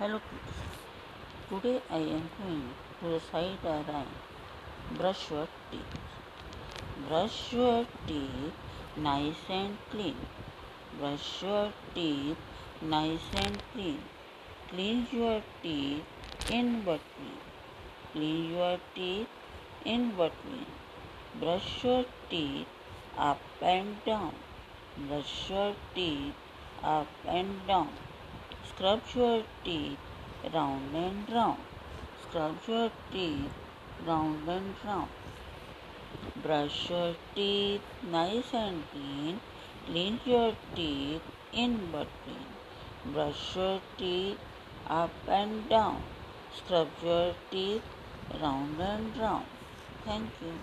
Hello kids, today I am going to recite a rhyme, brush your teeth. Brush your teeth nice and clean. Brush your teeth nice and clean. Cleanse your teeth in between. Clean your teeth in between. Brush your teeth up and down. Brush your teeth up and down. Scrub your teeth round and round. Scrub your teeth round and round. Brush your teeth nice and clean. Clean your teeth in between. Brush your teeth up and down. Scrub your teeth round and round. Thank you.